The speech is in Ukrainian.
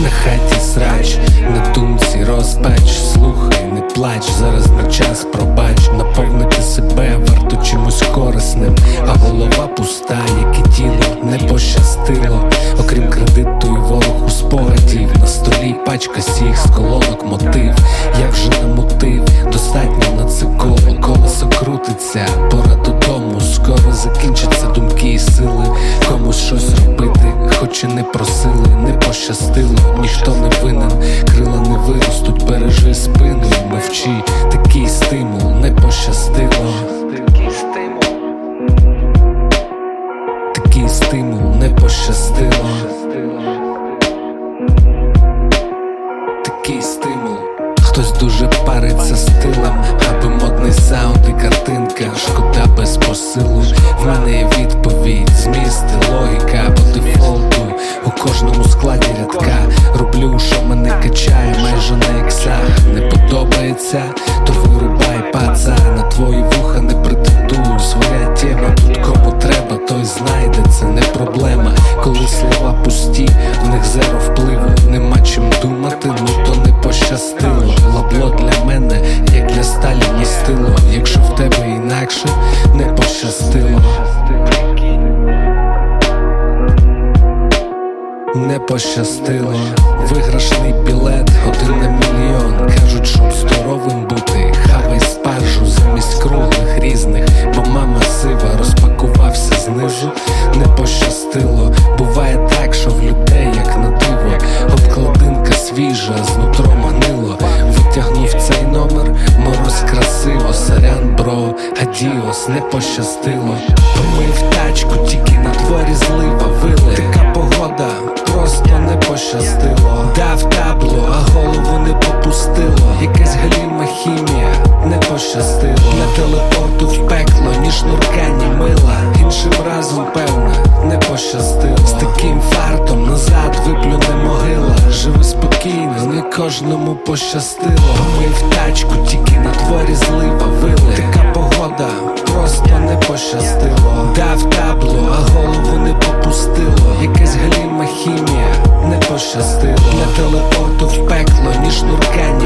На хаті срач, на думці розпач. Слухай, не плач, зараз не час, пробач. Наповнити себе варто чимось корисним, а голова пуста, як і тіло, не пощастило. Окрім кредиту і ворог у спогадів, на столі пачка сіх з колонок мотив. Як же не мотив, достатньо на це коло. Колесо крутиться, пора додому, скоро закінчаться думки і сили. Комусь щось робити, хоч і не просили, не пощастило, ніхто не винен, крила не виростуть, бережи спину, мовчи, такий стимул, не пощастило. Такий стимул, не пощастило. Такий стимул. Хтось дуже париться стилем, аби модний саунд і картинка, шкода без посилу. В мене є відповідь, зміст і логіка по дефолту у кожному складі рядка. Роблю, що мене качає, майже на іксах. Не подобається, то вирубай паца. На твої вуха не претендую, своя тема. Тут кому треба, той знайде, це не проблема. Коли слова пусті, в них зеро впливу. Нема чим думати, ну то не пощастило. Лабло для мене, як для сталі містило. Якщо в тебе інакше, не пощастило. Не пощастило. Виграшний білет 1 на мільйон. Кажуть, щоб здоровим бути, хавай спаржу замість круглих різних, бо мама сива, розпакувався знизу. Не пощастило. Буває так, що в людей, як на диво, обкладинка свіжа, з нутром гнило. Витягнув цей номер, мороз красиво. Сорян, бро, адіос, не пощастило. Помив тачку, тільки на дворі злива, вили. Така погода, просто не пощастило. Дав табло, а голову не попустило. Якась галіма хімія, не пощастило. На телепорту в пекло, ніж нуркані мила. Іншим разом, певно, не пощастило. З таким фартом назад виплюне могила. Живи спокійно, не кожному пощастило. Помив тачку, тільки на дворі злива, вили. Така погода, просто не пощастило. Дав табло, а голову не попустило. Якась галіма хімія, не пощастило. Для телепорту в пекло, ніж нуркані